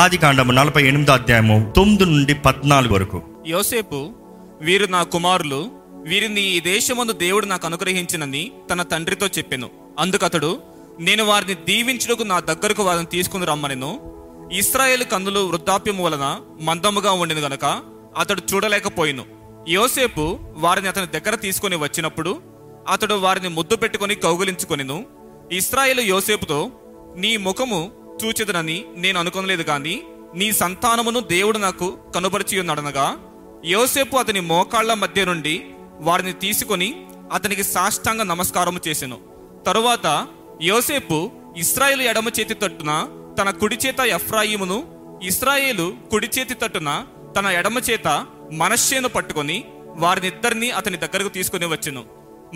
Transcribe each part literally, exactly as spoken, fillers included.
ఆది కాండము నలభై ఎనిమిదో అధ్యాయము తొమ్మిది నుండి పద్నాలుగు వరకు. యోసేపు, వీరు నా కుమారులు, వీరిని ఈ దేశమందు దేవుడు నాకు అనుగ్రహించినని తన తండ్రితో చెప్పెను. అందుకతడు, నేను వారిని దీవించుటకు నా దగ్గరకు వారిని తీసుకుని రమ్మనెను. ఇశ్రాయేలు కన్నులు వృద్ధాప్యము వలన మందముగా ఉండిన గనక అతడు చూడలేకపోయిను. యోసేపు వారిని అతని దగ్గర తీసుకుని వచ్చినప్పుడు అతడు వారిని ముద్దు పెట్టుకుని కౌగిలించుకొనెను. ఇశ్రాయేలు యోసేపుతో, నీ ముఖము చూచెదనని నేను అనుకొనలేదు, కాని నీ సంతానమును దేవుడు నాకు కనుపరిచి ఉన్నాడనగా, యోసేపు అతని మోకాళ్ల మధ్య నుండి వారిని తీసుకొని అతనికి సాష్టాంగ నమస్కారము చేసెను. తరువాత యోసేపు ఇశ్రాయేలు ఎడమ చేతి తట్టున తన కుడి చేత ఎఫ్రాయిమును, ఇశ్రాయేలు కుడి చేతి తట్టున తన ఎడమ చేత మనష్షేను పట్టుకొని వారినిద్దరినీ అతని దగ్గరకు తీసుకుని వచ్చెను.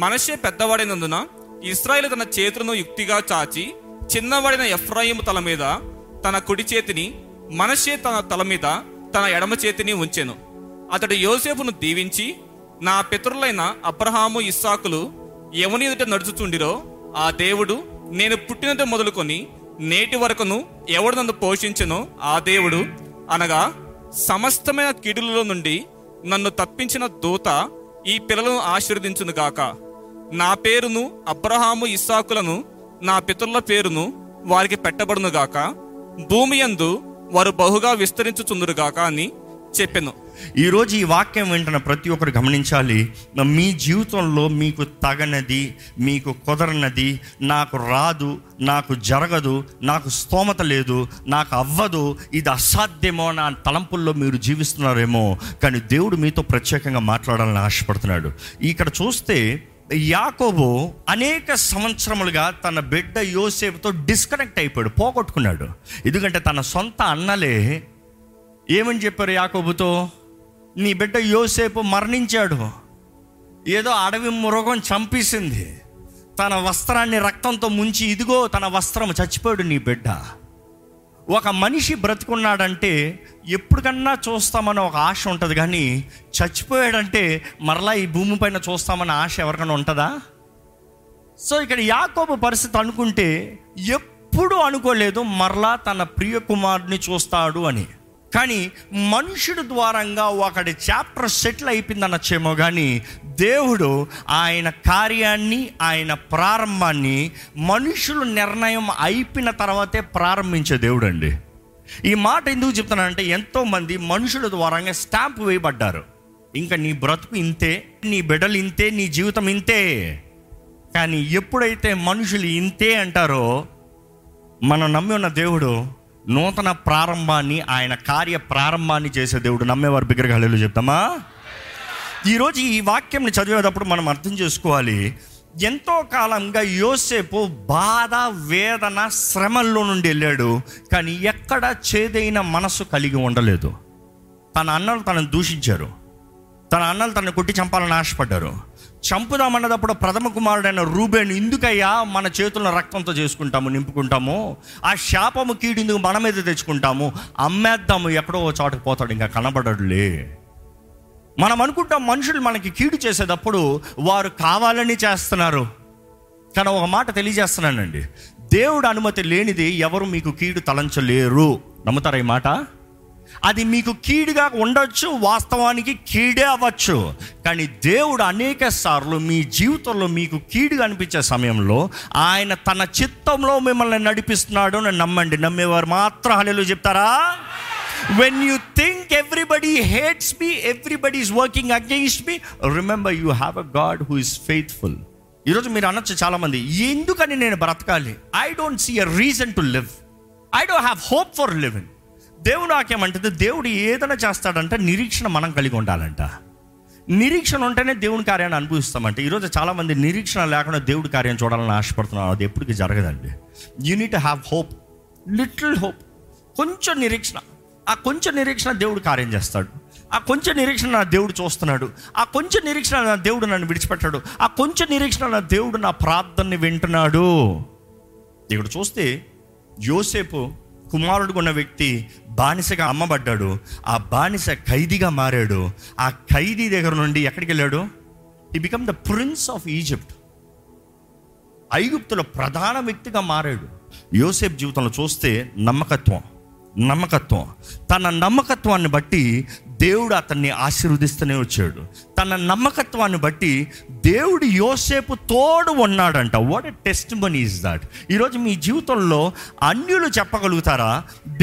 మనష్షే పెద్దవాడైనందున ఇశ్రాయేలు తన చేతులను యుక్తిగా చాచి చిన్నవాడైన ఎఫ్రాయిము తల మీద తన కుడి చేతిని, మనష్షే తన తల మీద తన ఎడమ చేతిని ఉంచెను. అతడు యోసేపును దీవించి, నా పితరులైన అబ్రహాము, ఇస్సాకులు ఎవని ఎదుట నడుచుచుండిరో ఆ దేవుడు నేను పుట్టినది మొదలుకొని నేటి వరకును ఎవడు నన్ను పోషించెనో ఆ దేవుడు, అనగా సమస్తమైన కీడులలో నుండి నన్ను తప్పించిన దూత, ఈ పిల్లలను ఆశీర్వదించునుగాక. నా పేరును, అబ్రహాము ఇస్సాకులను నా పితరుల పేరును వారికి పెట్టబడునుగాక. భూమి యందు వారు బహుగా విస్తరించుచుందురుగాక అని చెప్పెను. ఈరోజు ఈ వాక్యం వెంటనే ప్రతి ఒక్కరు గమనించాలి. మీ జీవితంలో మీకు తగనది, మీకు కుదరనది, నాకు రాదు, నాకు జరగదు, నాకు స్తోమత లేదు, నాకు అవ్వదు, ఇది అసాధ్యమో నా తలంపుల్లో మీరు జీవిస్తున్నారేమో. కానీ దేవుడు మీతో ప్రత్యేకంగా మాట్లాడాలని ఆశపడుతున్నాడు. ఇక్కడ చూస్తే యాకోబు అనేక సంవత్సరములుగా తన బిడ్డ యోసేపుతో డిస్కనెక్ట్ అయిపోయాడు, పోగొట్టుకున్నాడు. ఎందుకంటే తన సొంత అన్నలే ఏమని చెప్పారు యాకోబుతో, నీ బిడ్డ యోసేపు మరణించాడు, ఏదో అడవి మృగం చంపేసింది, తన వస్త్రాన్ని రక్తంతో ముంచి ఇదిగో తన వస్త్రం, చచ్చిపోయాడు నీ బిడ్డ. ఒక మనిషి బ్రతుకున్నాడంటే ఎప్పటికన్నా చూస్తామని ఒక ఆశ ఉంటుంది, కానీ చచ్చిపోయాడంటే మరలా ఈ భూమి పైన చూస్తామన్న ఆశ ఎవరికైనా ఉంటుందా? సో ఇక్కడ యాకోబు పరిస్థితి అనుకుంటే ఎప్పుడు అనుకోలేదు మరలా తన ప్రియ కుమారుని చూస్తాడు అని. కానీ మనుషుడు ద్వారంగా ఒకటి చాప్టర్ సెటిల్ అయిపోయింది అనొచ్చేమో, కానీ దేవుడు ఆయన కార్యాన్ని, ఆయన ప్రారంభాన్ని మనుషులు నిర్ణయం అయిపోయిన తర్వాతే ప్రారంభించే దేవుడు అండి. ఈ మాట ఎందుకు చెప్తున్నానంటే, ఎంతోమంది మనుషుల ద్వారంగా స్టాంప్ వేయబడ్డారు. ఇంకా నీ బ్రతుకు ఇంతే, నీ బిడ్డలు ఇంతే, నీ జీవితం ఇంతే. కానీ ఎప్పుడైతే మనుషులు ఇంతే అంటారో, మనం నమ్మి ఉన్న దేవుడు నూతన ప్రారంభాన్ని, ఆయన కార్య ప్రారంభాన్ని చేసే దేవుడు. నమ్మేవారు బిగ్గరగా హల్లెలూయా చెప్తామా? ఈరోజు ఈ వాక్యంని చదివేటప్పుడు మనం అర్థం చేసుకోవాలి, ఎంతో కాలంగా యోసేపు బాధ, వేదన, శ్రమల్లో నుండి వెళ్ళాడు, కానీ ఎక్కడ చేదైన మనసు కలిగి ఉండలేదు. తన అన్నలు తనను దూషించారు, తన అన్నలు తనను కొట్టి చంపాలని ఆశపడ్డారు. చంపుదామన్నదప్పుడు ప్రథమ కుమారుడైన రూబేను, ఎందుకయ్యా మన చేతులను రక్తంతో చేసుకుంటాము, నింపుకుంటాము, ఆ శాపము కీడిందుకు మన మీద తెచ్చుకుంటాము, అమ్మేద్దాము, ఎక్కడో చాటుకు పోతాడు, ఇంకా కనబడడులే. మనం అనుకుంటాం మనుషులు మనకి కీడు చేసేటప్పుడు వారు కావాలని చేస్తున్నారు. కానీ ఒక మాట తెలియజేస్తున్నానండి, దేవుడు అనుమతి లేనిది ఎవరు మీకు కీడు తలంచలేరు. నమ్ముతారా ఈ మాట? అది మీకు కీడుగా ఉండొచ్చు, వాస్తవానికి కీడే అవ్వచ్చు, కానీ దేవుడు అనేక సార్లు మీ జీవితంలో మీకు కీడుగా అనిపించే సమయంలో ఆయన తన చిత్తంలో మిమ్మల్ని నడిపిస్తున్నాడు అని నమ్మండి. నమ్మేవారు మాత్రం హల్లెలూయా చెప్తారా? When you think everybody hates me, everybody is working against me, remember you have a God who is faithful. ఈరోజు మీరు అనొచ్చు చాలామంది, ఎందుకని నేను బ్రతకాలి, I don't see a reason to live, I don't have hope for living. దేవుడు నాకేమంటుంది, దేవుడు ఏదైనా చేస్తాడంటే నిరీక్షణ మనం కలిగి ఉండాలంట. నిరీక్షణ ఉంటేనే దేవుని కార్యాన్ని అనుభవిస్తామంట. ఈరోజు చాలామంది నిరీక్షణ లేకుండా దేవుడి కార్యం చూడాలని ఆశపడుతున్నారు, అది ఎప్పటికీ జరగదండి. You need to have hope, little hope, కొంచెం నిరీక్షణ. ఆ కొంచెం నిరీక్షణ దేవుడు కార్యం చేస్తాడు, ఆ కొంచెం నిరీక్షణ నా దేవుడు చూస్తున్నాడు, ఆ కొంచెం నిరీక్షణ నా దేవుడు నన్ను విడిచిపెట్టాడు, ఆ కొంచెం నిరీక్షణ నా దేవుడు నా ప్రార్థనని వింటున్నాడు. ఇక్కడ చూస్తే యోసేపు కుమారుడు ఉన్న వ్యక్తి బానిసగా అమ్మబడ్డాడు, ఆ బానిస ఖైదీగా మారాడు, ఆ ఖైదీ దగ్గర నుండి ఎక్కడికి వెళ్ళాడు, he become the prince of Egypt, ఐగుప్తులో ప్రధాన వ్యక్తిగా మారాడు. యోసేపు జీవితంలో చూస్తే నమ్మకత్వం, నమ్మకత్వం. తన నమ్మకత్వాన్ని బట్టి దేవుడు అతన్ని ఆశీర్వదిస్తూనే వచ్చాడు. తన నమ్మకత్వాన్ని బట్టి దేవుడు యోసేపు తోడు ఉన్నాడంట. What a testimony is that. ఈరోజు మీ జీవితంలో అన్యులు చెప్పగలుగుతారా?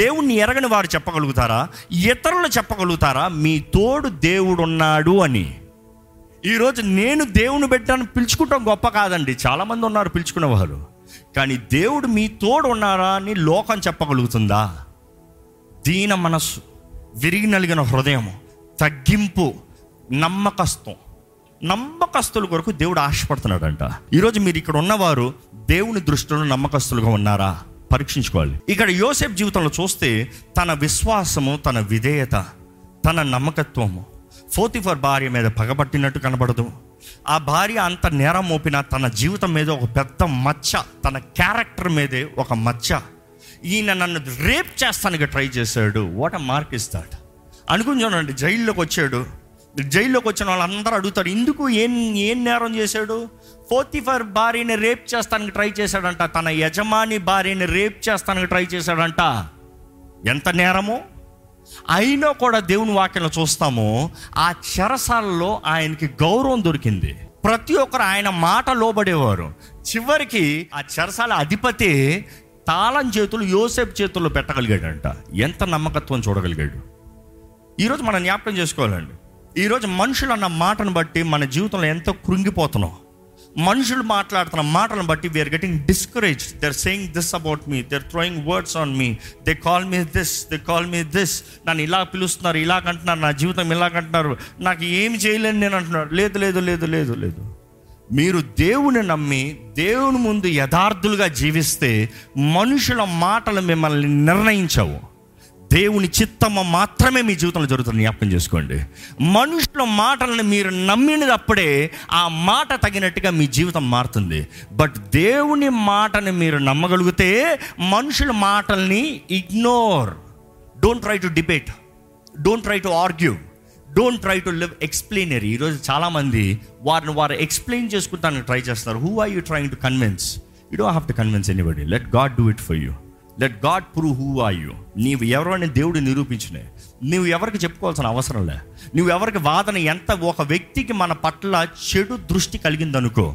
దేవుణ్ణి ఎరగని వారు చెప్పగలుగుతారా? ఇతరులు చెప్పగలుగుతారా మీ తోడు దేవుడు ఉన్నాడు అని? ఈరోజు నేను దేవుని బిడ్డను పిలుచుకుంటాం గొప్ప కాదండి, చాలామంది ఉన్నారు పిలుచుకునేవారు. కానీ దేవుడు మీ తోడు ఉన్నారా అని లోకం చెప్పగలుగుతుందా? దీన మనస్సు, విరిగి నలిగిన హృదయము, తగ్గింపు, నమ్మకస్థం. నమ్మకస్తుల కొరకు దేవుడు ఆశపడుతున్నాడంట. ఈరోజు మీరు ఇక్కడ ఉన్నవారు దేవుని దృష్టిలో నమ్మకస్తులుగా ఉన్నారా? పరీక్షించుకోవాలి. ఇక్కడ యోసేపు జీవితంలో చూస్తే తన విశ్వాసము, తన విధేయత, తన నమ్మకత్వము. పోతీఫర్ భార్య మీద పగబట్టినట్టు కనబడదు. ఆ భార్య అంత నేరం మోపిన తన జీవితం మీద ఒక పెద్ద మచ్చ, తన క్యారెక్టర్ మీదే ఒక మచ్చ. ఈయన నన్ను రేప్ చేస్తానికి ట్రై చేశాడు, what a mark is that అనుకుని చూడండి. జైల్లోకి వచ్చాడు. జైల్లోకి వచ్చిన వాళ్ళందరూ అడుగుతారు, ఎందుకు ఏం ఏం నేరం చేశాడు? పోతీఫర్ భార్యని రేప్ చేస్తానికి ట్రై చేశాడంట. తన యజమాని భార్యని రేప్ చేస్తానికి ట్రై చేశాడంట. ఎంత నేరము అయినా కూడా దేవుని వాక్యంలో చూస్తాము ఆ చెరసాలలో ఆయనకి గౌరవం దొరికింది. ప్రతి ఒక్కరు ఆయన మాట లోబడేవారు. చివరికి ఆ చెరసాల అధిపతి తాళం చేతులు యోసేపు చేతుల్లో పెట్టగలిగాడంట. ఎంత నమ్మకత్వం చూడగలిగాడు. ఈరోజు మనం జ్ఞాపకం చేసుకోవాలండి. ఈరోజు మనుషులు అన్న మాటను బట్టి మన జీవితంలో ఎంతో కృంగిపోతున్నాం. మనుషులు మాట్లాడుతున్న మాటలను బట్టి we are getting discouraged. They are saying this about me, they are throwing words on me, they call me this, they call me this. నన్ను ఇలా పిలుస్తున్నారు, ఇలాగంటున్నారు, నా జీవితం ఇలాగంటున్నారు, నాకు ఏమి చేయలేను నేను అంటున్నాడు. లేదు లేదు లేదు లేదు లేదు మీరు దేవుని నమ్మి దేవుని ముందు యథార్థులుగా జీవిస్తే మనుషుల మాటలు మిమ్మల్ని నిర్ణయించవు. దేవుని చిత్తము మాత్రమే మీ జీవితంలో జరుగుతుంది. జ్ఞాపకం చేసుకోండి. మనుషుల మాటలను మీరు నమ్మినప్పుడే ఆ మాట తగినట్టుగా మీ జీవితం మారుతుంది. బట్ దేవుని మాటని మీరు నమ్మగలిగితే మనుషుల మాటల్ని ignore. Don't try to debate, don't try to argue, don't try to live explanatory. ఈరోజు చాలామంది వారిని వారు ఎక్స్ప్లెయిన్ చేసుకుంటానికి ట్రై చేస్తారు. Who are you trying to convince? You don't have to convince anybody. Let God do it for you. Let God prove who are you. నీవు ఎవరని దేవుడు నిరూపించినే. నువ్వు ఎవరికి చెప్పుకోవాల్సిన అవసరం లే. నువ్వు ఎవరికి వాదన ఎంత. ఒక వ్యక్తికి మన పట్ల చెడు దృష్టి కలిగిందనుకో,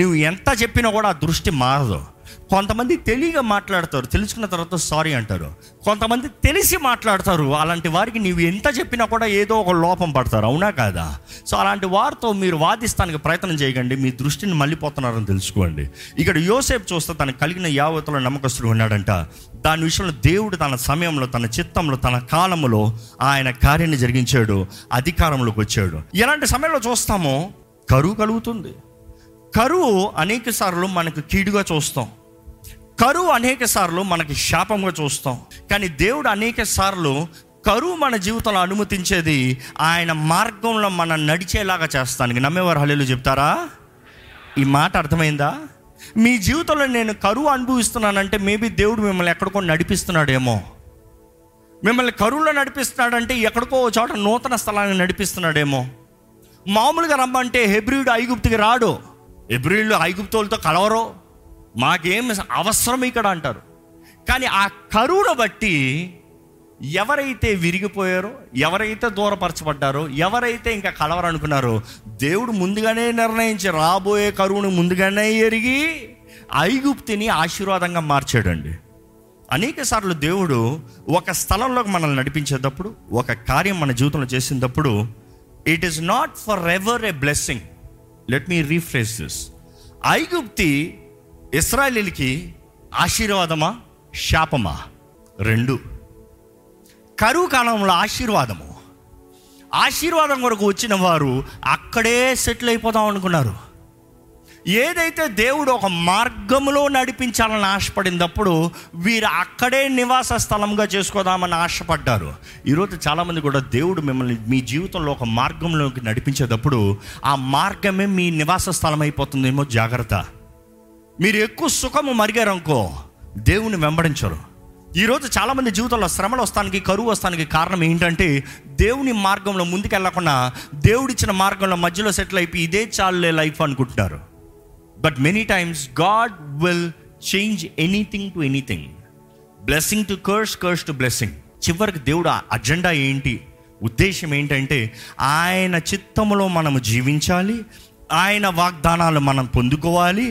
నువ్వు ఎంత చెప్పినా కూడా ఆ దృష్టి మారదు. కొంతమంది తెలియగా మాట్లాడతారు, తెలుసుకున్న తర్వాత సారీ అంటారు. కొంతమంది తెలిసి మాట్లాడతారు. అలాంటి వారికి నీవు ఎంత చెప్పినా కూడా ఏదో ఒక లోపం పడతారు. అవునా కాదా? సో అలాంటి వారితో మీరు వాదిస్తానికి ప్రయత్నం చేయకండి. మీ దృష్టిని మళ్ళీపోతున్నారని తెలుసుకోండి. ఇక్కడ యోసేపు చూస్తే తనకు కలిగిన యావత్తులో నమ్మకస్తుడు ఉన్నాడంట. దాని విషయంలో దేవుడు తన సమయంలో, తన చిత్తంలో, తన కాలంలో ఆయన కార్యాన్ని జరిగించాడు. అధికారంలోకి వచ్చాడు. ఎలాంటి సమయంలో చూస్తామో కరువు కలుగుతుంది. కరువు అనేక సార్లు మనకు కీడుగా చూస్తాం. కరువు అనేక సార్లు మనకి శాపంగా చూస్తాం. కానీ దేవుడు అనేక సార్లు కరువు మన జీవితంలో అనుమతించేది ఆయన మార్గంలో మనం నడిచేలాగా చేస్తానికి. నమ్మేవారు హల్లెలూయా చెప్తారా? ఈ మాట అర్థమైందా? మీ జీవితంలో నేను కరువు అనుభవిస్తున్నానంటే మేబీ దేవుడు మిమ్మల్ని ఎక్కడికో నడిపిస్తున్నాడేమో. మిమ్మల్ని కరువులో నడిపిస్తున్నాడంటే ఎక్కడికో చోట నూతన స్థలాన్ని నడిపిస్తున్నాడేమో. మామూలుగా రమ్మంటే హెబ్రీయుడు ఐగుప్తుకి రాడు. హెబ్రీయులు ఐగుప్తులతో కలవరు. మాకేం అవసరం ఇక్కడ అంటారు. కానీ ఆ కరువును బట్టి ఎవరైతే విరిగిపోయారో, ఎవరైతే దూరపరచబడ్డారో, ఎవరైతే ఇంకా కలవరనుకున్నారో, దేవుడు ముందుగానే నిర్ణయించి రాబోయే కరువును ముందుగానే ఎరిగి ఐగుప్తిని ఆశీర్వాదంగా మార్చాడండి. అనేక సార్లు దేవుడు ఒక స్థలంలోకి మనల్ని నడిపించేటప్పుడు, ఒక కార్యం మన జీవితంలో చేసినప్పుడు, it is not forever a blessing. Let me rephrase this. ఐగుప్తి ఇశ్రాయేలుకి ఆశీర్వాదమా, శాపమా? రెండు. కరువు కాలంలో ఆశీర్వాదము. ఆశీర్వాదం కొరకు వచ్చిన వారు అక్కడే సెటిల్ అయిపోదాం అనుకున్నారు. ఏదైతే దేవుడు ఒక మార్గంలో నడిపించాలని ఆశపడినప్పుడు వీరు అక్కడే నివాస స్థలంగా చేసుకోదామని ఆశపడ్డారు. ఈరోజు చాలామంది కూడా దేవుడు మిమ్మల్ని మీ జీవితంలో ఒక మార్గంలోకి నడిపించేటప్పుడు ఆ మార్గమే మీ నివాస స్థలం అయిపోతుందేమో. జాగ్రత్త. మీరు ఎక్కువ సుఖము మరిగారనుకో దేవుని వెంబడించరు. ఈరోజు చాలామంది జీవితంలో శ్రమలు వస్తానికి, కరువు వస్తానికి కారణం ఏంటంటే దేవుని మార్గంలో ముందుకు వెళ్ళకుండా దేవుడిచ్చిన మార్గంలో మధ్యలో సెటిల్ అయిపోయి ఇదే చాలులే లైఫ్ అనుకుంటున్నారు. But many times God will change anything to anything. Blessing to curse, curse to blessing. చివరికి దేవుడు అజెండా ఏంటి, ఉద్దేశం ఏంటంటే ఆయన చిత్తములో మనము జీవించాలి, ఆయన వాగ్దానాలు మనం పొందుకోవాలి,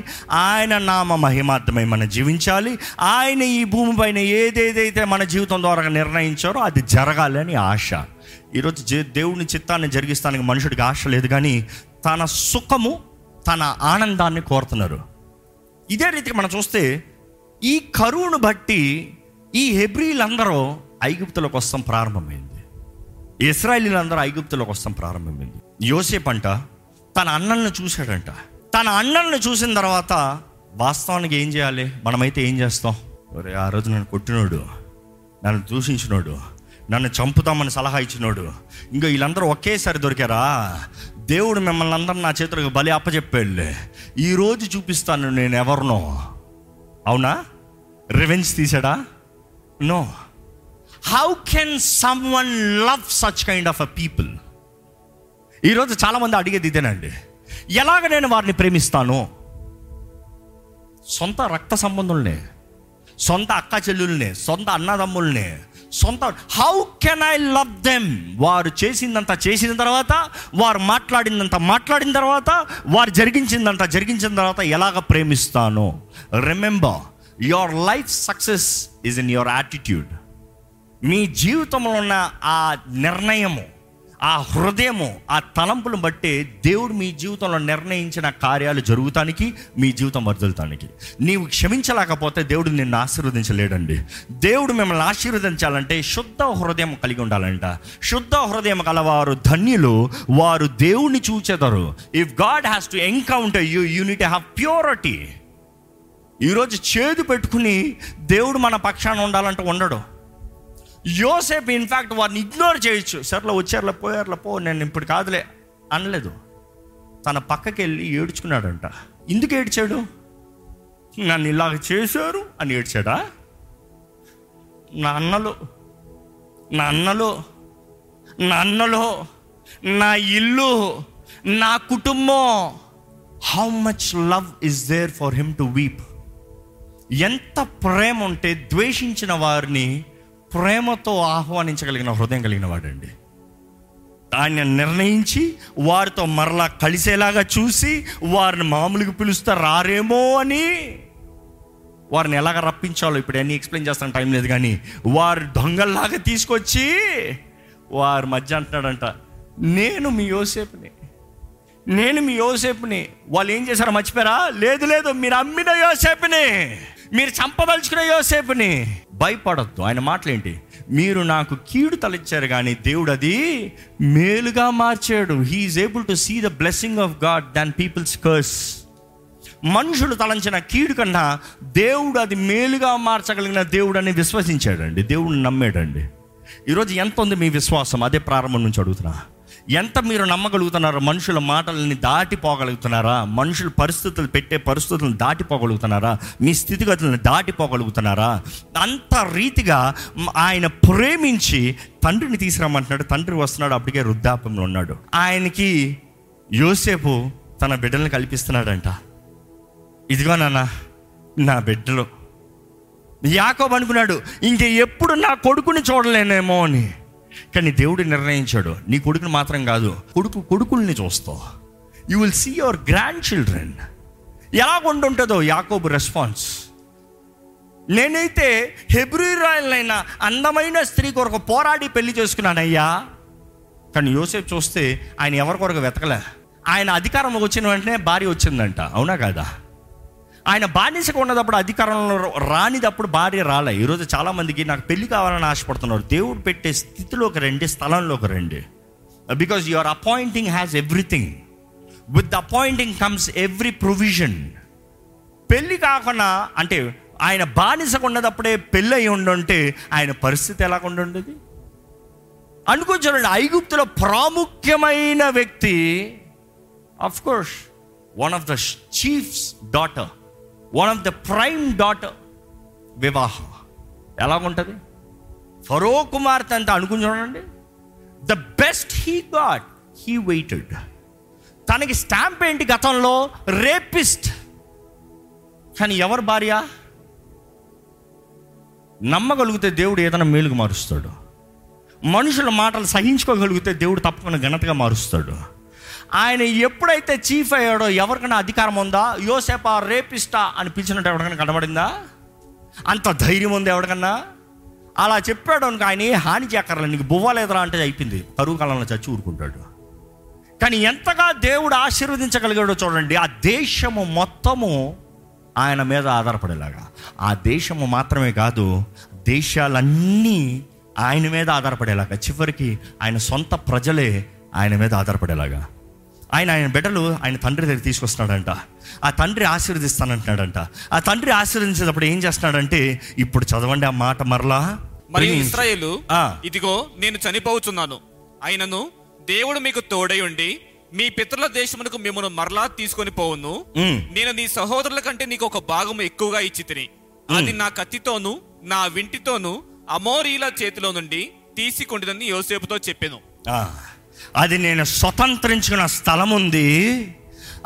ఆయన నామ మహిమార్థమై మనం జీవించాలి, ఆయన ఈ భూమిపైన ఏదేదైతే మన జీవితం ద్వారా నిర్ణయించారో అది జరగాలని ఆశ. ఈరోజు దేవుని చిత్తాన్ని జరిగిస్తానికి మనుషుడికి ఆశ లేదు, కానీ తన సుఖము తన ఆనందాన్ని కోరుతున్నారు. ఇదే రీతికి మనం చూస్తే ఈ కరువును బట్టి ఈ హెబ్రీలందరూ ఐగుప్తులోకి వస్తాం ప్రారంభమైంది, ఇశ్రాయేలీలందరూ ఐగుప్తులోకి వస్తాం ప్రారంభమైంది. యోసేపు అంట తన అన్నలను చూశాడంట. తన అన్నలను చూసిన తర్వాత వాస్తవానికి ఏం చేయాలి, మనమైతే ఏం చేస్తాం, ఒరే ఆ రోజు నన్ను కొట్టినోడు, నన్ను దూషించినోడు, నన్ను చంపుతామని సలహా ఇచ్చినోడు, ఇంకా వీళ్ళందరూ ఒకేసారి దొరికారా, దేవుడు మిమ్మల్ని అందరూ నా చేతులకు బలి అప్పచెప్పేళ్ళే, ఈరోజు చూపిస్తాను నేను ఎవరినో. అవునా? రివెంజ్ తీసాడా? No. How can someone love such kind of a people? ఈరోజు చాలామంది అడిగేది ఇదేనండి, ఎలాగ నేను వారిని ప్రేమిస్తాను? సొంత రక్త సంబంధుల్నే, సొంత అక్క చెల్లుల్నే, సొంత అన్నదమ్ముల్నే, సొంత how can I love them? వారు చేసిందంత చేసిన తర్వాత, వారు మాట్లాడిందంత మాట్లాడిన తర్వాత, వారు జరిగించిందంత జరిగించిన తర్వాత ఎలాగ ప్రేమిస్తాను? Remember, your life success is in your attitude. మీ జీవితంలో ఉన్న ఆ నిర్ణయము, ఆ హృదయము, ఆ తలంపులను బట్టే దేవుడు మీ జీవితంలో నిర్ణయించిన కార్యాలు జరుగుతానికి, మీ జీవితం వర్ధలతానికి. నీవు క్షమించలేకపోతే దేవుడు నిన్ను ఆశీర్వదించలేడండి. దేవుడు మిమ్మల్ని ఆశీర్వదించాలంటే శుద్ధ హృదయం కలిగి ఉండాలంట. శుద్ధ హృదయం కలవారు ధన్యులు, వారు దేవుణ్ణి చూచెదరు. If God has to encounter you, you need to have purity. ఈరోజు చేదు పెట్టుకుని దేవుడు మన పక్షాన ఉండాలంటే ఉండడు. యోసేపు ఇన్ఫ్యాక్ట్ వారిని ఇగ్నోర్ చేయొచ్చు, సర్లో వచ్చారులే పోయారులే పో, నేను ఇప్పుడు కాదులే అనలేదు. తన పక్కకి వెళ్ళి ఏడ్చుకున్నాడంట. ఎందుకు ఏడ్చాడు? నన్ను ఇలాగ చేశారు అని ఏడ్చాడా? నా అన్నలో నా అన్నలో నా అన్నలో నా ఇల్లు, నా కుటుంబం. How much love is there for him to weep? ఎంత ప్రేమ ఉంటే ద్వేషించిన వారిని ప్రేమతో ఆహ్వానించగలిగిన హృదయం కలిగిన వాడండి. ఆయన నిర్ణయించి వారితో మరలా కలిసేలాగా చూసి, వారిని మామూలుగా పిలుస్తా రారేమో అని వారిని ఎలాగ రప్పించాలో ఇప్పుడు అన్నీ ఎక్స్ప్లెయిన్ చేస్తాను, టైం లేదు, కానీ వారు దొంగల్లాగా తీసుకొచ్చి వారి మధ్య అంటున్నాడంట, నేను మీ యోసేపుని, నేను మీ యోసేపుని. వాళ్ళు ఏం చేశారో మర్చిపోయారా? లేదు లేదు, మీరు అమ్మిన యోసేపుని, మీరు చంపదలుచుకునే యోసేపుని. భయపడద్దు. ఆయన మాటలేంటి? మీరు నాకు కీడు తలెచ్చారు, కానీ దేవుడు అది మేలుగా మార్చాడు. He is able to see the blessing of God than people's curse. మనుషులు తలంచిన కీడు కన్నా దేవుడు అది మేలుగా మార్చగలిగిన దేవుడు అని విశ్వసించాడండి, దేవుడిని నమ్మాడండి. ఈరోజు ఎంత ఉంది మీ విశ్వాసం? అదే ప్రారంభం నుంచి అడుగుతున్నా, ఎంత మీరు నమ్మగలుగుతున్నారో? మనుషుల మాటలని దాటిపోగలుగుతున్నారా? మనుషుల పరిస్థితులు పెట్టే పరిస్థితులను దాటిపోగలుగుతున్నారా? మీ స్థితిగతులను దాటిపోగలుగుతున్నారా? అంత రీతిగా ఆయన ప్రేమించి తండ్రిని తీసుకురమ్మంటున్నాడు. తండ్రి వస్తున్నాడు, అప్పటికే వృద్ధాప్యంలో ఉన్నాడు. ఆయనకి యోసేపు తన బిడ్డలను కల్పిస్తున్నాడంట. ఇదిగో నాన్న నా బిడ్డలు. యాకోబు అనుకున్నాడు ఇంక ఎప్పుడు నా కొడుకుని చూడలేనేమో అని, కానీ దేవుడు నిర్ణయించాడు, నీ కొడుకుని మాత్రం కాదు, కొడుకు కొడుకుల్ని చూస్తావు, you will see your grandchildren. ఎలా ఉంటుంటుందో యాకోబు రెస్పాన్స్. నేనైతే హెబ్రీయురాలైన అందమైన స్త్రీ కొరకు పోరాడి పెళ్లి చేసుకున్నానయ్యా, కానీ యోసేపు చూస్తే ఆయన ఎవరి కొరకు వెతకలే. ఆయన అధికారంలో వచ్చిన వెంటనే భార్య వచ్చిందంట, అవునా కదా? ఆయన బానిసగా ఉన్నదప్పుడు, అధికారంలో రానిదప్పుడు భార్య రాలే. ఈరోజు చాలామందికి నాకు పెళ్లి కావాలని ఆశపడుతున్నారు. దేవుడు పెట్టే స్థితిలోకి రండి, స్థలంలోకి రండి. Because your appointing has everything, with the appointing comes every provision. పెళ్లి కాకుండా అంటే ఆయన బానిసగా ఉన్నదప్పుడే పెళ్ళి అయి ఉండుంటే ఆయన పరిస్థితి ఎలా ఉండేది? అనుకోండి, ఐగుప్తులో ప్రాముఖ్యమైన వ్యక్తి, of course one of the chiefs daughter, one of the prime daughter, వివాహం ఎలాగుంటుంది? ఫరో కుమార్తె అంతా అనుకుని చూడండి. The best he got, he waited. తనకి స్టాంప్ ఏంటి? గతంలో రేపిస్ట్. కానీ ఎవరు భార్య? నమ్మగలిగితే దేవుడు ఏదైనా మేలుగా మారుస్తాడు. మనుషుల మాటలు సహించుకోగలిగితే దేవుడు తప్పకుండా ఘనతగా మారుస్తాడు. ఆయన ఎప్పుడైతే చీఫ్ అయ్యాడో, ఎవరికైనా అధికారం ఉందా? యోసేపా రేపిస్టా అని పిలిచినట్టు ఎవరికైనా కనబడిందా? అంత ధైర్యం ఉంది ఎవరికన్నా? అలా చెప్పాడు అనుకో, ఆయన ఏ హాని చేయక్కర్లేదు, నీకు బువ్వాలేదరా అంటే అయిపోయింది, కరువు కాలంలో చచ్చి ఊరుకుంటాడు. కానీ ఎంతగా దేవుడు ఆశీర్వదించగలిగాడో చూడండి, ఆ దేశము మొత్తము ఆయన మీద ఆధారపడేలాగా. ఆ దేశము మాత్రమే కాదు, దేశాలన్నీ ఆయన మీద ఆధారపడేలాగా, చివరికి ఆయన సొంత ప్రజలే ఆయన మీద ఆధారపడేలాగా. ఆయన ఆయన బిడ్డలు ఆయన తండ్రి దగ్గర తీసుకొస్తున్నాడంట. ఆ తండ్రి ఆశీర్వదిస్తానంటున్నాడంట. ఆ తండ్రి ఆశీర్వదించేటప్పుడు ఏం చేస్తున్నాడంటే, ఇప్పుడు చదవండి ఆ మాట మరలా, మరియు ఇశ్రాయేలు ఇదిగో నేను చనిపోతున్నాను, ఆయనను దేవుడు మీకు తోడై ఉండి మీ పితరుల దేశమునకు మిమ్మల్ని మరలా తీసుకొని పోవును. నేను నీ సహోదరుల కంటే నీకు ఒక భాగం ఎక్కువగా ఇచ్చి తిని, అది నా కత్తితోను నా వింటితోను అమోరీల చేతిలో నుండి తీసుకుంటుందని యోసేపుతో చెప్పాను. అది నేను స్వతంత్రించుకున్న స్థలం ఉంది,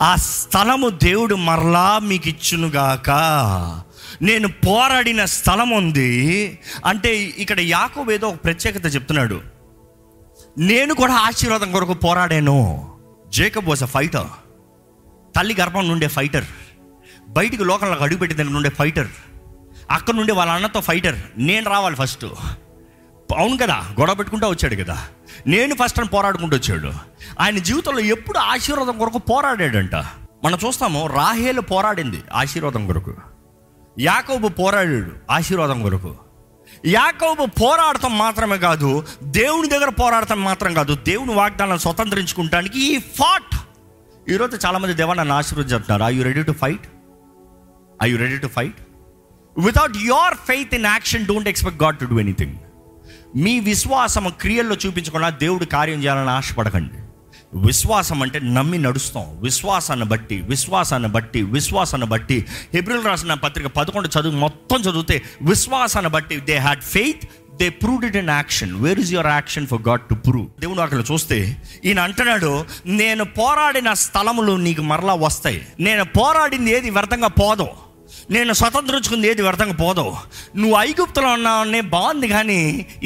ఆ స్థలము దేవుడు మరలా మీకు ఇచ్చునుగాక. నేను పోరాడిన స్థలం ఉంది అంటే, ఇక్కడ యాకోబు ఏదో ఒక ప్రత్యేకత చెప్తున్నాడు. నేను కూడా ఆశీర్వాదం కొరకు పోరాడాను. జేకబ్ వాజ్ అ ఫైటర్, తల్లి గర్భం నుండే ఫైటర్, బయటికి లోకంలో అడుగుపెట్టే దగ్గర నుండే ఫైటర్, అక్కడ నుండి వాళ్ళ అన్నతో ఫైటర్. నేను రావాలి ఫస్ట్, అవును కదా, గొడవ పెట్టుకుంటూ వచ్చాడు కదా, నేను ఫస్ట్ అని పోరాడుకుంటూ వచ్చాడు. ఆయన జీవితంలో ఎప్పుడు ఆశీర్వాదం కొరకు పోరాడాడంట. మనం చూస్తాము, రాహేలు పోరాడింది ఆశీర్వాదం కొరకు, యాకోబు పోరాడాడు ఆశీర్వాదం కొరకు. యాకోబు పోరాడటం మాత్రమే కాదు, దేవుని దగ్గర పోరాడటం మాత్రం కాదు, దేవుని వాగ్దానాలను స్వతంత్రించుకుంటానికి ఈ ఫాట్. ఈరోజు చాలామంది దేవా నన్ను ఆశీర్వదించారు, are you ready to fight? Are you ready to fight? Without your faith in action don't expect God to do anything. మీ విశ్వాసం క్రియల్లో చూపించకుండా దేవుడు కార్యం చేయాలని ఆశపడకండి. విశ్వాసం అంటే నమ్మి నడుస్తాం. విశ్వాసాన్ని బట్టి విశ్వాసాన్ని బట్టి విశ్వాసాన్ని బట్టి హెబ్రీయులకు రాసిన పత్రిక పదకొండు చదువు మొత్తం చదివితే, విశ్వాసాన్ని బట్టి they had faith, they proved it in action. Where is your action for God to prove? దేవుడు అక్కడ చూస్తే ఈయన అంటున్నాడు, నేను పోరాడిన స్థలములు నీకు మరలా వస్తాయి. నేను పోరాడింది ఏది వ్యర్థంగా పోదు, నేను స్వతంత్రించుకుంది ఏది వ్యర్థంగా పోదు. నువ్వు ఐగుప్తులో ఉన్నావనే బాగుంది, కానీ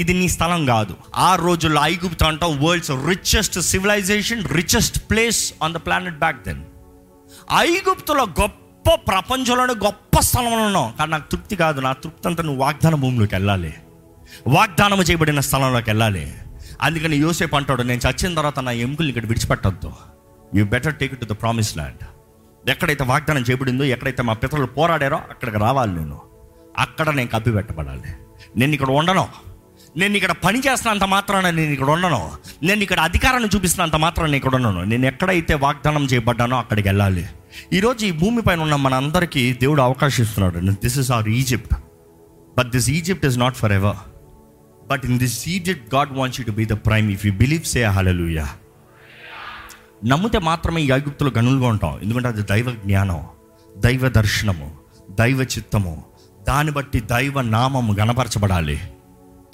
ఇది నీ స్థలం కాదు. ఆ రోజుల్లో ఐగుప్తు అంటాం world's richest civilisation, richest place on the planet back then. ఐగుప్తులో గొప్ప, ప్రపంచంలోనే గొప్ప స్థలంలో ఉన్నావు, కానీ నాకు తృప్తి కాదు. నా తృప్తి అంతా నువ్వు వాగ్దాన భూమిలోకి వెళ్ళాలి, వాగ్దానం చేయబడిన స్థలంలోకి వెళ్ళాలి. అందుకని యోసేపు అంటాడు, నేను చచ్చిన తర్వాత నా ఎముకలు ఇక్కడ విడిచిపెట్టద్దు, you better take it to the promise land. ఎక్కడైతే వాగ్దానం చేయబడిందో, ఎక్కడైతే మా పితరులు పోరాడారో అక్కడికి రావాలి. నేను అక్కడ నేను కప్పి పెట్టబడాలి. నేను ఇక్కడ ఉండను. నేను ఇక్కడ పని చేస్తున్నంత మాత్రాన నేను ఇక్కడ ఉండను. నేను ఇక్కడ అధికారాన్ని చూపిస్తున్నంత మాత్రాన నేను ఇక్కడ ఉండను. నేను ఎక్కడైతే వాగ్దానం చేయబడ్డానో అక్కడికి వెళ్ళాలి. ఈరోజు ఈ భూమిపైన ఉన్న మనందరికీ దేవుడు అవకాశం ఇస్తున్నాడు. This is our Egypt, but this Egypt is not forever. But in this Egypt God wants you to be the prime. If you believe, say hallelujah. నమ్మితే మాత్రమే ఈ ఐగుప్తులో గనులుగా ఉంటాం, ఎందుకంటే అది దైవ జ్ఞానం, దైవ దర్శనము, దైవ చిత్తము, దాన్ని బట్టి దైవ నామము గణపరచబడాలి.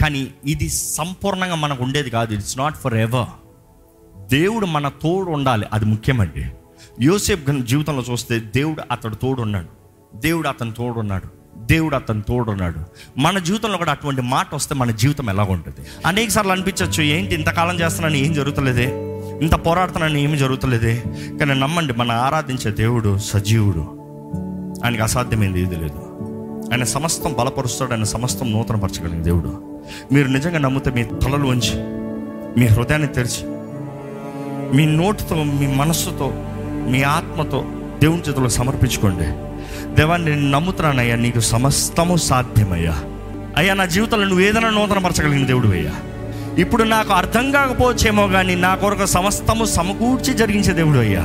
కానీ ఇది సంపూర్ణంగా మనకు ఉండేది కాదు. It's not forever. దేవుడు మన తోడు ఉండాలి, అది ముఖ్యమండి. యోసేపు జీవితంలో చూస్తే దేవుడు అతడు తోడు ఉన్నాడు, దేవుడు అతను తోడున్నాడు, దేవుడు అతను తోడున్నాడు. మన జీవితంలో కూడా అటువంటి మాట వస్తే మన జీవితం ఎలాగ ఉంటుంది? అనేక సార్లు అనిపించవచ్చు, ఏంటి ఇంతకాలం చేస్తున్నాను ఏం జరుగుతలేదే, ఇంత పోరాడుతున్నాను ఏమి జరుగుతలేదే. కానీ నమ్మండి, మనం ఆరాధించే దేవుడు సజీవుడు, ఆయనకు అసాధ్యమైంది ఏది లేదు. ఆయన సమస్తం బలపరుస్తాడు, ఆయన సమస్తం నూతనపరచగలిగిన దేవుడు. మీరు నిజంగా నమ్మితే మీ తలలు వంచి, మీ హృదయాన్ని తెరిచి, మీ నోటితో, మీ మనస్సుతో, మీ ఆత్మతో దేవుని చేతులకు సమర్పించుకోండి. దేవా, నేను నమ్ముతున్నానయ్యా, నీకు సమస్తము సాధ్యమయ్యా. అయ్యా, నా జీవితంలో నువ్వు ఏదైనా నూతనపరచగలిగిన దేవుడు అయ్యా. ఇప్పుడు నాకు అర్థం కాకపోవచ్చేమో, కానీ నా కొరకు సమస్తము సమకూర్చి జరిగించే దేవుడు అయ్యా.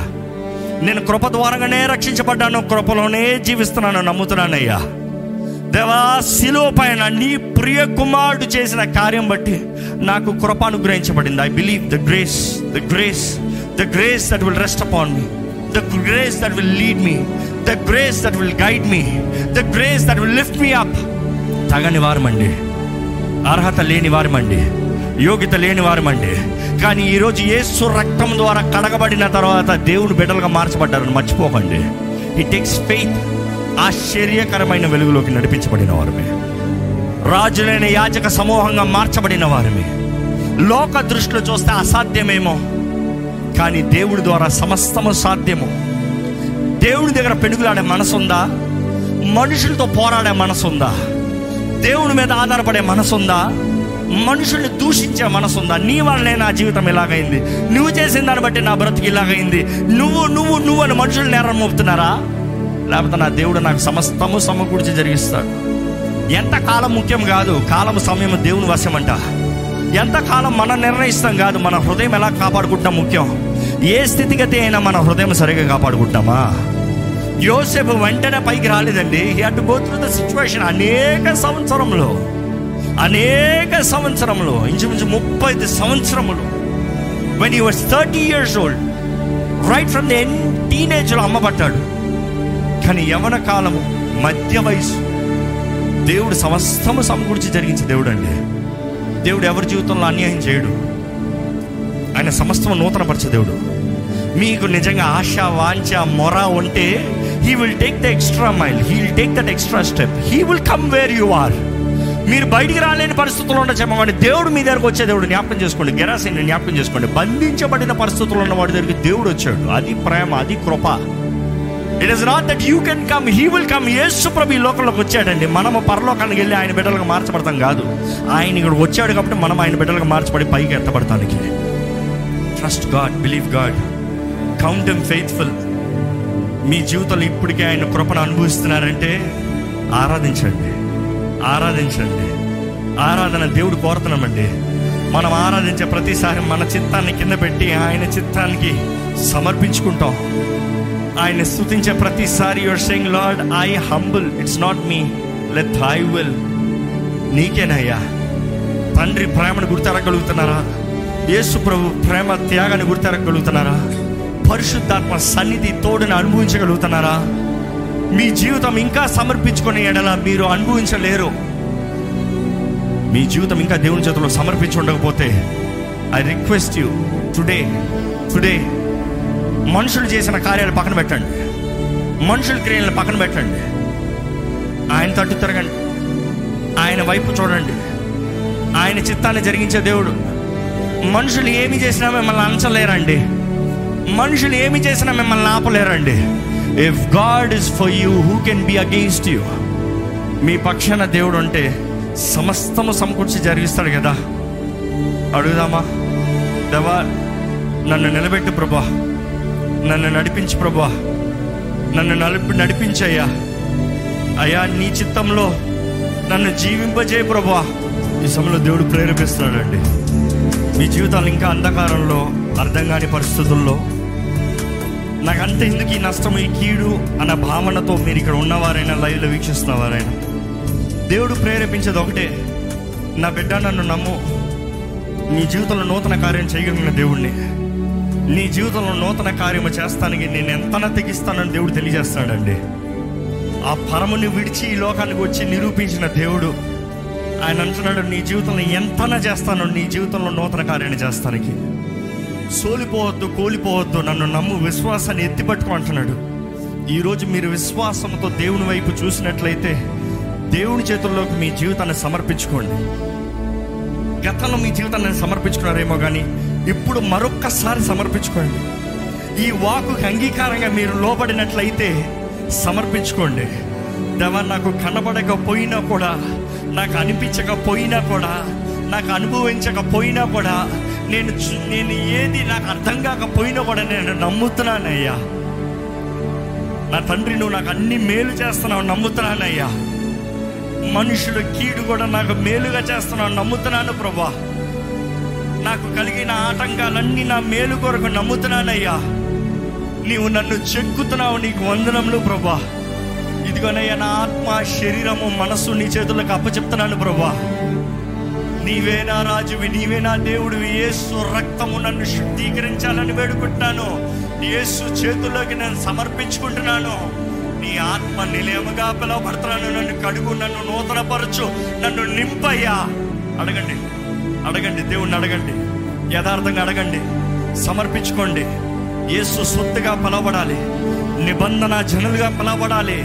నేను కృప ద్వారానే రక్షించబడ్డాను, కృపలోనే జీవిస్తున్నాను, నమ్ముతున్నానయ్యా. దేవా, శిలువ పైన నీ ప్రియ కుమారుడు చేసిన కార్యం బట్టి నాకు కృప అనుగ్రహించబడింది. I believe the grace, the grace, the grace that will rest upon me, the grace that will lead me, the grace that will guide me, the grace that will lift me up. తగని వారమండి, అర్హత లేని వారమండి, యోగ్యత లేని వారమండి, కానీ ఈరోజు యేసు రక్తం ద్వారా కడగబడిన తర్వాత దేవుని బిడ్డలుగా మార్చబడ్డారని మర్చిపోకండి. It takes faith. ఆశ్చర్యకరమైన వెలుగులోకి నడిపించబడిన వారమే. రాజులైన యాజక సమూహంగా మార్చబడిన వారమే. లోక దృష్టిలో చూస్తే అసాధ్యమేమో, కానీ దేవుడి ద్వారా సమస్తము సాధ్యము. దేవుడి దగ్గర పెనుగులాడే మనసుందా? మనుషులతో పోరాడే మనసుందా? దేవుడి మీద ఆధారపడే మనసుందా? మనుషుల్ని దూషించే మనసుందా? నీ వల్లనే నా జీవితం ఇలాగైంది, నువ్వు చేసిన దాన్ని బట్టి నా బ్రతికి ఇలాగైంది, నువ్వు నువ్వు నువ్వు అని మనుషులు నేరం మోపుతున్నారా? లేకపోతే నా దేవుడు నాకు సమస్తము సమకూర్చి జరిగిస్తాడు. ఎంత కాలం ముఖ్యం కాదు, కాలం సమయం దేవుని వశం అంట. ఎంతకాలం మనం నిర్ణయిస్తాం కాదు, మన హృదయం ఎలా కాపాడుకుంటాం ముఖ్యం. ఏ స్థితిగతి అయినా మన హృదయం సరిగా కాపాడుకుంటామా? యోసేపు వెంటనే పైకి రాలేదండి. He had to go through the situation. అనేక సంవత్సరములు అనేక సంవత్సరములు ఇంచుమించు ముప్పై సంవత్సరములు, when he was thirty years old, right from the టీనేజ్లో అమ్మబడ్డాడు. కానీ యవన కాలము, మధ్య వయసు దేవుడు సమస్తము సమకూర్చి జరిగించే దేవుడు అండి. దేవుడు ఎవరి జీవితంలో అన్యాయం చేయడు. ఆయన సమస్తము నూతనపరిచే దేవుడు. మీకు నిజంగా ఆశ, వాంఛ, మొర ఉంటే he will take the extra mile, he will take that extra step, he will come where you are. మీరు బయటికి రాలేని పరిస్థితుల్లో ఉన్న చెప్పండి, దేవుడు మీ దగ్గరకు వచ్చే దేవుడు. జ్ఞాపకం చేసుకోండి, గెరాసేనుని జ్ఞాపకం చేసుకోండి. బంధించబడిన పరిస్థితుల్లో ఉన్న వాడి దగ్గరికి దేవుడు వచ్చాడు. అది ప్రేమ, అది కృప. It is not that you can come, he will come. యేసు ప్రభు ఈ లోకంలోకి వచ్చాడండి. మనము పరలోకానికి వెళ్ళి ఆయన బిడ్డలకు మార్చబడతాం కాదు, ఆయన ఇక్కడ వచ్చాడు కాబట్టి మనం ఆయన బిడ్డలకు మార్చబడి పైకి ఎత్తబడతానికి. Trust God, believe God, count him faithful. మీ జీవితంలో ఇప్పటికే ఆయన కృపను అనుభవిస్తున్నారంటే ఆరాధించండి, ఆరాధించండి. ఆరాధన దేవుడు కోరుతున్నామండి. మనం ఆరాధించే ప్రతిసారి మన చిత్తాన్ని కింద పెట్టి ఆయన చిత్తానికి సమర్పించుకుంటాం. ఆయన స్తుతించే ప్రతిసారి your saying Lord I humble, it's not me, let thy will. నీకేనయ్యా. తండ్రి ప్రేమను గుర్తెరగలుగుతున్నారా? యేసు ప్రభు ప్రేమ త్యాగాన్ని గుర్తెరగలుగుతున్నారా? పరిశుద్ధాత్మ సన్నిధి తోడుని అనుభవించగలుగుతున్నారా? మీ జీవితం ఇంకా సమర్పించుకునే ఎడల మీరు అనుభవించలేరు. మీ జీవితం ఇంకా దేవుని చేతుల్లో సమర్పించి ఉండకపోతే I request you today, today మనుషులు చేసిన కార్యాలు పక్కన పెట్టండి, మనుషుల క్రియలను పక్కన పెట్టండి. ఆయన తట్టు తిరగండి, ఆయన వైపు చూడండి. ఆయన చిత్తాన్ని జరిగించే దేవుడు. మనుషులు ఏమి చేసినా మిమ్మల్ని అంచలేరండి, మనుషులు ఏమి చేసినా మిమ్మల్ని ఆపలేరండి. If God is for you, who can be against you? మీ పక్షాన దేవుడు ఉంటే సమస్తము సమకూర్చి జరిగిస్తాడు కదా. అడుగుదామా? దేవా, నన్ను నిలబెట్టు ప్రభా, నన్ను నడిపించు ప్రభా, నన్ను నడిపి నడిపించయ్యా. అయ్యా, నీ చిత్తంలో నన్ను జీవింపజేయ ప్రభా. ఈ సమయంలో దేవుడు ప్రేరేపిస్తున్నాడండి. మీ జీవితాలు ఇంకా అంధకారంలో, అర్థం కాని పరిస్థితుల్లో, నాకంటే ఎందుకు ఈ నష్టము, ఈ కీడు అన్న భావనతో మీరు ఇక్కడ ఉన్నవారైనా, లైవ్లో వీక్షిస్తున్నవారైనా, దేవుడు ప్రేరేపించేది ఒకటే, నా బిడ్డ నన్ను నమ్ము. నీ జీవితంలో నూతన కార్యం చేయగలిగిన దేవుడిని, నీ జీవితంలో నూతన కార్యము చేస్తానికి నేను ఎంతనా తెగిస్తానని దేవుడు తెలియజేస్తాడండి. ఆ పరముని విడిచి ఈ లోకానికి వచ్చి నిరూపించిన దేవుడు ఆయన అంటున్నాడు, నీ జీవితంలో ఎంతనా చేస్తాను, నీ జీవితంలో నూతన కార్యాన్ని చేస్తానికి. సోలిపోవద్దు, కోలిపోవద్దు, నన్ను నమ్ము, విశ్వాసాన్ని ఎత్తిపట్టుకో అంటున్నాడు. ఈరోజు మీరు విశ్వాసంతో దేవుని వైపు చూసినట్లయితే దేవుని చేతుల్లోకి మీ జీవితాన్ని సమర్పించుకోండి. గతంలో మీ జీవితాన్ని సమర్పించుకున్నారేమో, కానీ ఇప్పుడు మరొక్కసారి సమర్పించుకోండి. ఈ వాకుకి అంగీకారంగా మీరు లోబడినట్లయితే సమర్పించుకోండి. దేవా, నాకు కనబడకపోయినా కూడా, నాకు అనిపించకపోయినా కూడా, నాకు అనుభవించకపోయినా కూడా, నేను నేను ఏది నాకు అర్థం కాకపోయినా కూడా నేను నమ్ముతున్నానయ్యా. నా తండ్రి, నువ్వు నాకు అన్ని మేలు చేస్తున్నావు, నమ్ముతున్నానయ్యా. మనుషుల కీడు కూడా నాకు మేలుగా చేస్తున్నావు, నమ్ముతున్నాను ప్రభా. నాకు కలిగిన ఆటంకాలన్నీ నా మేలు కొరకు నమ్ముతున్నానయ్యా. నీవు నన్ను చెక్కుతున్నావు, నీకు వందనములు ప్రభా. ఇదిగోనయ్యా, నా ఆత్మ, శరీరము, మనస్సు నీ చేతులకు అప్పచెప్తున్నాను ప్రభా. నీవే నా రాజువి, నీవే నా దేవుడివి. యేసు రక్తము నన్ను శుద్ధీకరించాలని వేడుకుంటున్నాను. యేసు చేతుల్లోకి నేను సమర్పించుకుంటున్నాను. నీ ఆత్మ నిలయముగా పిలవబడుతున్నాను. నన్ను కడుగు, నన్ను నూతనపరచు, నన్ను నింపయ్యా. అడగండి, అడగండి, దేవుణ్ణి అడగండి, యథార్థంగా అడగండి, సమర్పించుకోండి. యేసు సొత్తుగా పిలవబడాలి, నిబంధన జనులుగా పిలవబడాలి.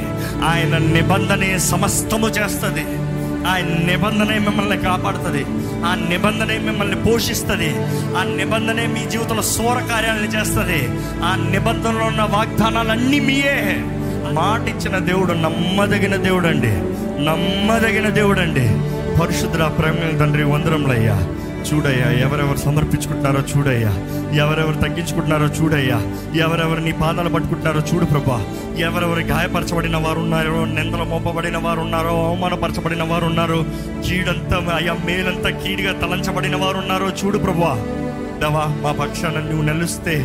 ఆయన నిబంధనే సమస్తము చేస్తుంది. ఆయన నిబంధనే మిమ్మల్ని కాపాడుతుంది, ఆ నిబంధనే మిమ్మల్ని పోషిస్తుంది, ఆ నిబంధనే మీ జీవితంలో శూర కార్యాలను చేస్తుంది. ఆ నిబంధనలో ఉన్న వాగ్దానాలన్నీ మీయే. మాట ఇచ్చిన దేవుడు నమ్మదగిన దేవుడు అండి, నమ్మదగిన దేవుడు అండి. పరిశుద్ధుడా, ప్రేమ తండ్రి, వందరములయ్యా. చూడయ్యా, ఎవరెవరు సమర్పించుకుంటున్నారో చూడయ్యా, ఎవరెవరు తగ్గించుకుంటున్నారో చూడయ్యా, ఎవరెవరు నీ పాదాలు పట్టుకుంటున్నారో చూడు ప్రభా. ఎవరెవరు గాయపరచబడిన వారు ఉన్నారో, నిందలు మోపబడిన వారు ఉన్నారో, అవమానపరచబడిన వారు ఉన్నారో, కీడంతా అయ్యా మేలంతా కీడుగా తలంచబడిన వారు ఉన్నారో చూడు ప్రభా. దేవా, మా పక్షాన నువ్వు నిలుస్తే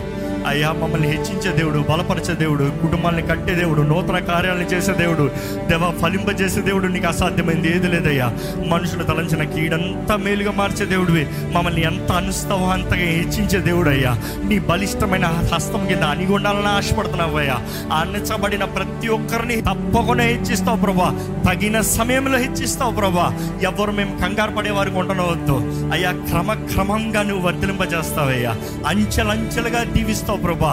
అయ్యా, మమ్మల్ని హెచ్చించే దేవుడు, బలపరిచే దేవుడు, కుటుంబాన్ని కట్టే దేవుడు, నూతన కార్యాలను చేసే దేవుడు, దేవా ఫలింపజేసే దేవుడు. నీకు అసాధ్యమైంది ఏది లేదయ్యా. మనుషులు తలంచిన కీడంతా మేలుగా మార్చే దేవుడివి. మమ్మల్ని ఎంత అనుస్తావో అంతగా హెచ్చించే దేవుడు అయ్యా. నీ బలిష్టమైన హస్తం కింద అణిగొండాలని ఆశపడుతున్నావయ్యా. అణచబడిన ప్రతి ఒక్కరిని తప్పకుండా హెచ్చిస్తావు ప్రభా, తగిన సమయంలో హెచ్చిస్తావు ప్రభా. ఎవరు మేము కంగారు పడేవారు ఉండనవద్దు అయ్యా, క్రమక్రమంగా నువ్వు వర్తింపజేస్తావయ్యా, అంచెలంచెలుగా దీవిస్తావు ప్రభా.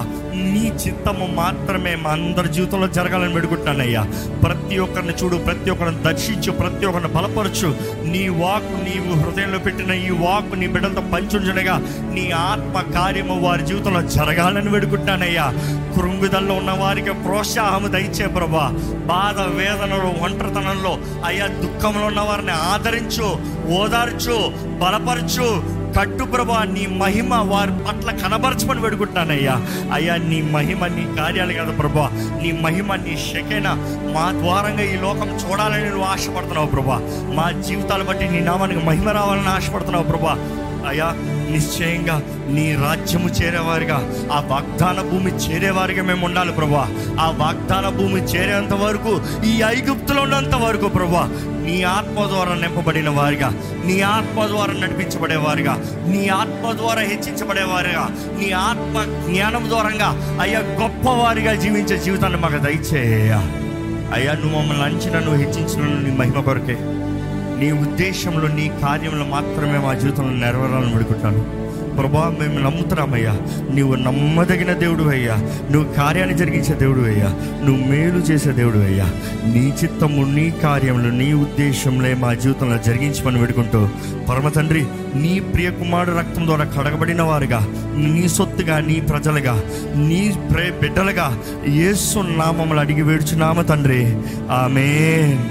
నీ చిత్తము మాత్రమే మా అందరి జీవితంలో జరగాలని పెడుకుంటానయ్యా. ప్రతి ఒక్కరిని చూడు, ప్రతి ఒక్కరిని దర్శించు, ప్రతి ఒక్కరిని బలపరచు. నీ వాకు, నీవు హృదయంలో పెట్టిన ఈ వాకు నీ బిడ్డలతో పంచుండగా నీ ఆత్మ కార్యము వారి జీవితంలో జరగాలని పెడుకుంటానయ్యా. కృంగుదల్లో ఉన్న వారికి ప్రోత్సాహము దయచే ప్రభా. బాధ, వేదనలో, ఒంటరితనంలో అయ్యా, దుఃఖంలో ఉన్న వారిని ఆదరించు, ఓదార్చు, బలపరచు, కట్టు ప్రభా. నీ మహిమ వారి పట్ల కనబరచమని పెడుకుంటానయ్యా. అయ్యా, నీ మహిమ నీ కార్యాలు కదా ప్రభా. నీ మహిమ నీ శకెనా మా ద్వారంగా ఈ లోకం చూడాలని నువ్వు ఆశపడుతున్నావు ప్రభా. మా జీవితాలు బట్టి నీ నామానికి మహిమ రావాలని ఆశపడుతున్నావు ప్రభా. అయ్యా, నిశ్చయంగా నీ రాజ్యము చేరేవారిగా, ఆ వాగ్దాన భూమి చేరేవారిగా మేము ఉండాలి ప్రభా. ఆ వాగ్దాన భూమి చేరేంత వరకు, ఈ ఐగుప్తులో ఉన్నంత వరకు ప్రభా, నీ ఆత్మ ద్వారా నింపబడిన వారిగా, నీ ఆత్మ ద్వారా నడిపించబడేవారిగా, నీ ఆత్మ ద్వారా హెచ్చించబడేవారిగా, నీ ఆత్మ జ్ఞానం ద్వారంగా అయ్యా గొప్పవారిగా జీవించే జీవితాన్ని మాకు దయచేయ అయ్యా. నువ్వు మమ్మల్ని అంచిన, నువ్వు హెచ్చించిన నీ మహిమ కొరకే, నీ ఉద్దేశంలో, నీ కార్యంలో మాత్రమే మా జీవితంలో నెరవేరాలని వేడుకుంటాను ప్రభా. మేము నమ్ముతున్నామయ్యా, నువ్వు నమ్మదగిన దేవుడు అయ్యా, నువ్వు కార్యాన్ని జరిగించే దేవుడు అయ్యా, నువ్వు మేలు చేసే దేవుడు అయ్యా. నీ చిత్తము, నీ కార్యములు, నీ ఉద్దేశంలో మా జీవితంలో జరిగించమని వేడుకుంటూ, పరమ తండ్రి, నీ ప్రియ కుమారుడు రక్తం ద్వారా కడగబడిన వారుగా, నీ సొత్తుగా, నీ ప్రజలుగా, నీ ప్రే బిడ్డలుగా యేసు నామములు అడిగి వేడుచున్నాము తండ్రి. ఆమేన్.